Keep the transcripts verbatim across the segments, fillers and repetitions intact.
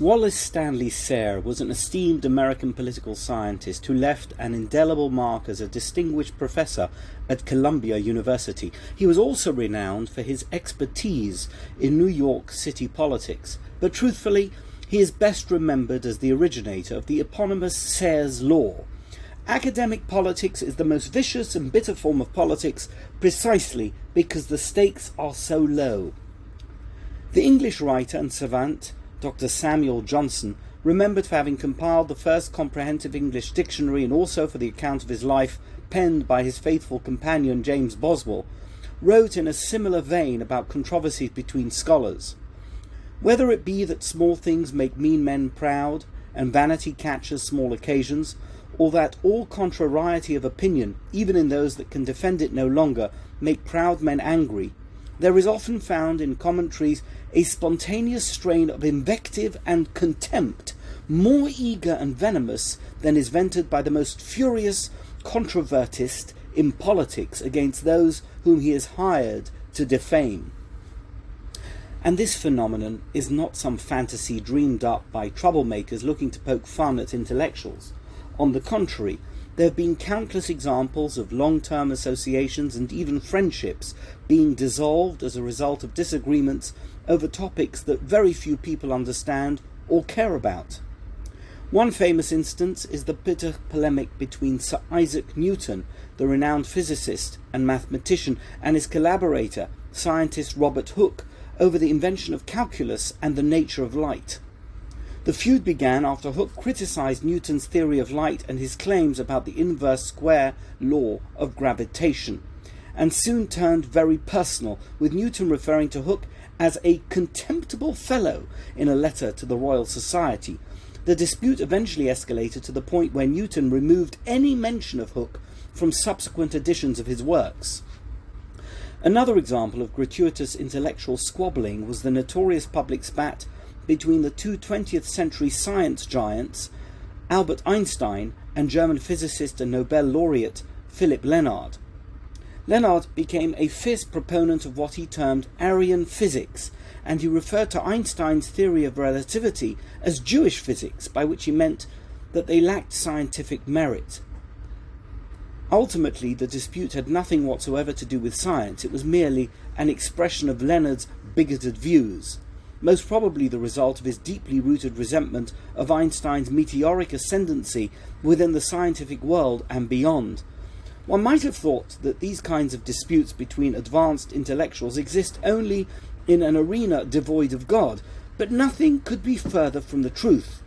Wallace Stanley Sayre was an esteemed American political scientist who left an indelible mark as a distinguished professor at Columbia University. He was also renowned for his expertise in New York City politics, but truthfully, he is best remembered as the originator of the eponymous Sayre's Law. Academic politics is the most vicious and bitter form of politics precisely because the stakes are so low. The English writer and savant Doctor Samuel Johnson, remembered for having compiled the first comprehensive English dictionary and also for the account of his life penned by his faithful companion James Boswell, wrote in a similar vein about controversies between scholars. Whether it be that small things make mean men proud, and vanity catches small occasions, or that all contrariety of opinion, even in those that can defend it no longer, make proud men angry, there is often found in commentaries a spontaneous strain of invective and contempt, more eager and venomous than is vented by the most furious controvertist in politics against those whom he is hired to defame. And this phenomenon is not some fantasy dreamed up by troublemakers looking to poke fun at intellectuals. On the contrary, there have been countless examples of long-term associations and even friendships being dissolved as a result of disagreements over topics that very few people understand or care about. One famous instance is the bitter polemic between Sir Isaac Newton, the renowned physicist and mathematician, and his collaborator, scientist Robert Hooke, over the invention of calculus and the nature of light. The feud began after Hooke criticised Newton's theory of light and his claims about the inverse square law of gravitation, and soon turned very personal, with Newton referring to Hooke as a contemptible fellow in a letter to the Royal Society. The dispute eventually escalated to the point where Newton removed any mention of Hooke from subsequent editions of his works. Another example of gratuitous intellectual squabbling was the notorious public spat between the two twentieth century science giants, Albert Einstein, and German physicist and Nobel laureate Philipp Lenard. Lenard became a fierce proponent of what he termed Aryan physics, and he referred to Einstein's theory of relativity as Jewish physics, by which he meant that they lacked scientific merit. Ultimately, the dispute had nothing whatsoever to do with science. It was merely an expression of Lenard's bigoted views, most probably the result of his deeply rooted resentment of Einstein's meteoric ascendancy within the scientific world and beyond. One might have thought that these kinds of disputes between advanced intellectuals exist only in an arena devoid of God, but nothing could be further from the truth.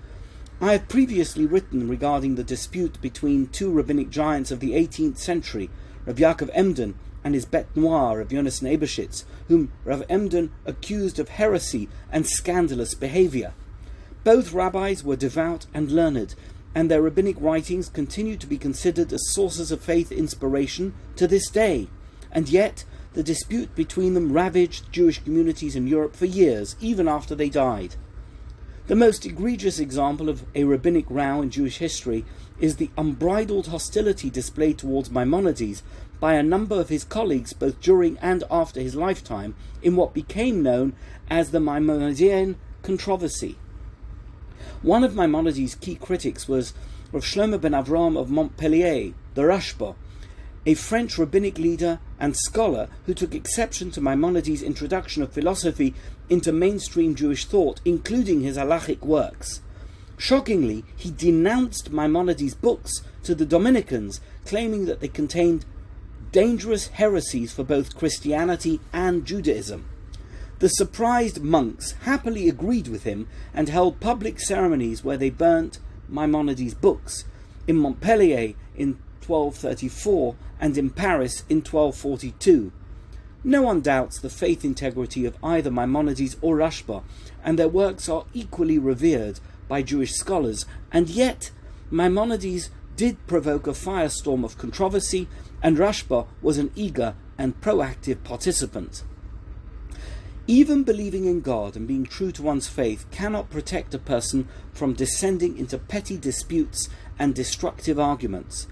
I have previously written regarding the dispute between two rabbinic giants of the eighteenth century, Rav Yaakov Emden and his bête noire of Jonas Nebeschitz, whom Rav Emden accused of heresy and scandalous behaviour. Both rabbis were devout and learned, and their rabbinic writings continue to be considered as sources of faith inspiration to this day. And yet, the dispute between them ravaged Jewish communities in Europe for years, even after they died. The most egregious example of a rabbinic row in Jewish history is the unbridled hostility displayed towards Maimonides by a number of his colleagues both during and after his lifetime in what became known as the Maimonidean controversy. One of Maimonides' key critics was Rav Shlomo ben Avraham of Montpellier, the Rashba, a French rabbinic leader and scholar who took exception to Maimonides' introduction of philosophy into mainstream Jewish thought, including his halachic works. Shockingly, he denounced Maimonides' books to the Dominicans, claiming that they contained dangerous heresies for both Christianity and Judaism. The surprised monks happily agreed with him and held public ceremonies where they burnt Maimonides' books in Montpellier in twelve thirty-four and in Paris in twelve forty-two. No one doubts the faith integrity of either Maimonides or Rashba, and their works are equally revered by Jewish scholars, and yet Maimonides did provoke a firestorm of controversy, and Rashba was an eager and proactive participant. Even believing in God and being true to one's faith cannot protect a person from descending into petty disputes and destructive arguments.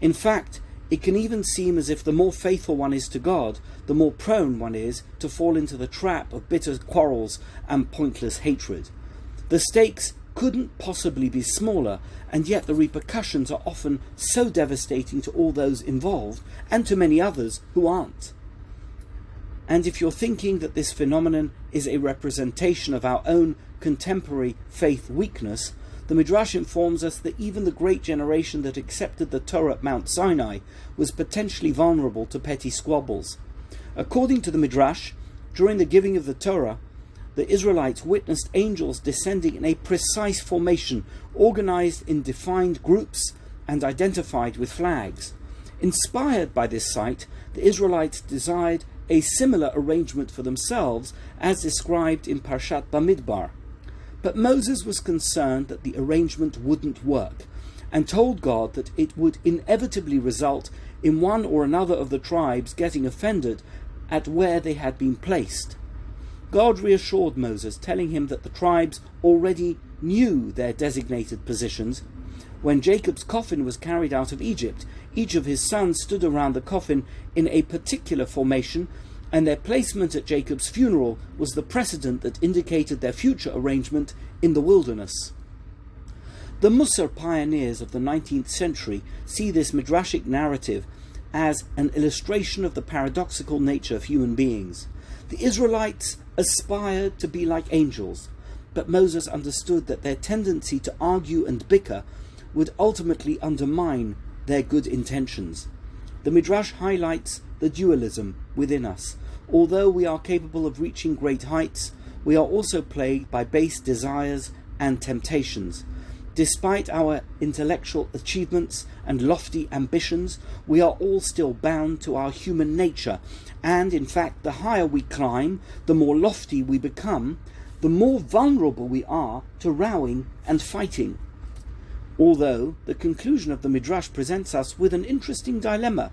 In fact, it can even seem as if the more faithful one is to God, the more prone one is to fall into the trap of bitter quarrels and pointless hatred. The stakes couldn't possibly be smaller, and yet the repercussions are often so devastating to all those involved and to many others who aren't. And if you're thinking that this phenomenon is a representation of our own contemporary faith weakness, the Midrash informs us that even the great generation that accepted the Torah at Mount Sinai was potentially vulnerable to petty squabbles. According to the Midrash, during the giving of the Torah, the Israelites witnessed angels descending in a precise formation, organized in defined groups and identified with flags. Inspired by this sight, the Israelites desired a similar arrangement for themselves as described in Parshat Bamidbar. But Moses was concerned that the arrangement wouldn't work and told God that it would inevitably result in one or another of the tribes getting offended at where they had been placed. God reassured Moses, telling him that the tribes already knew their designated positions. When Jacob's coffin was carried out of Egypt, each of his sons stood around the coffin in a particular formation, and their placement at Jacob's funeral was the precedent that indicated their future arrangement in the wilderness. The Musar pioneers of the nineteenth century see this midrashic narrative as an illustration of the paradoxical nature of human beings. The Israelites aspired to be like angels, but Moses understood that their tendency to argue and bicker would ultimately undermine their good intentions. The Midrash highlights the dualism within us. Although we are capable of reaching great heights, we are also plagued by base desires and temptations. Despite our intellectual achievements and lofty ambitions, we are all still bound to our human nature, and in fact, the higher we climb, the more lofty we become, the more vulnerable we are to rowing and fighting. Although the conclusion of the Midrash presents us with an interesting dilemma.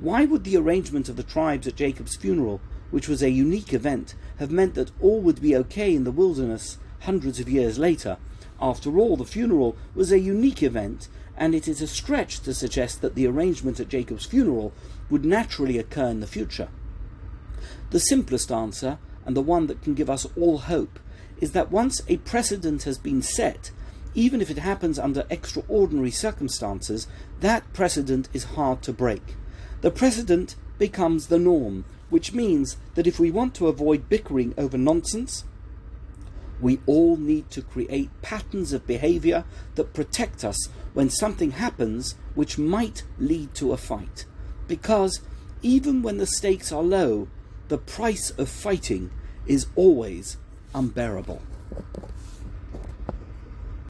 Why would the arrangement of the tribes at Jacob's funeral, which was a unique event, have meant that all would be okay in the wilderness hundreds of years later? After all, the funeral was a unique event, and it is a stretch to suggest that the arrangement at Jacob's funeral would naturally occur in the future. The simplest answer, and the one that can give us all hope, is that once a precedent has been set, even if it happens under extraordinary circumstances, that precedent is hard to break. The precedent becomes the norm, which means that if we want to avoid bickering over nonsense, we all need to create patterns of behavior that protect us when something happens which might lead to a fight. Because even when the stakes are low, the price of fighting is always unbearable.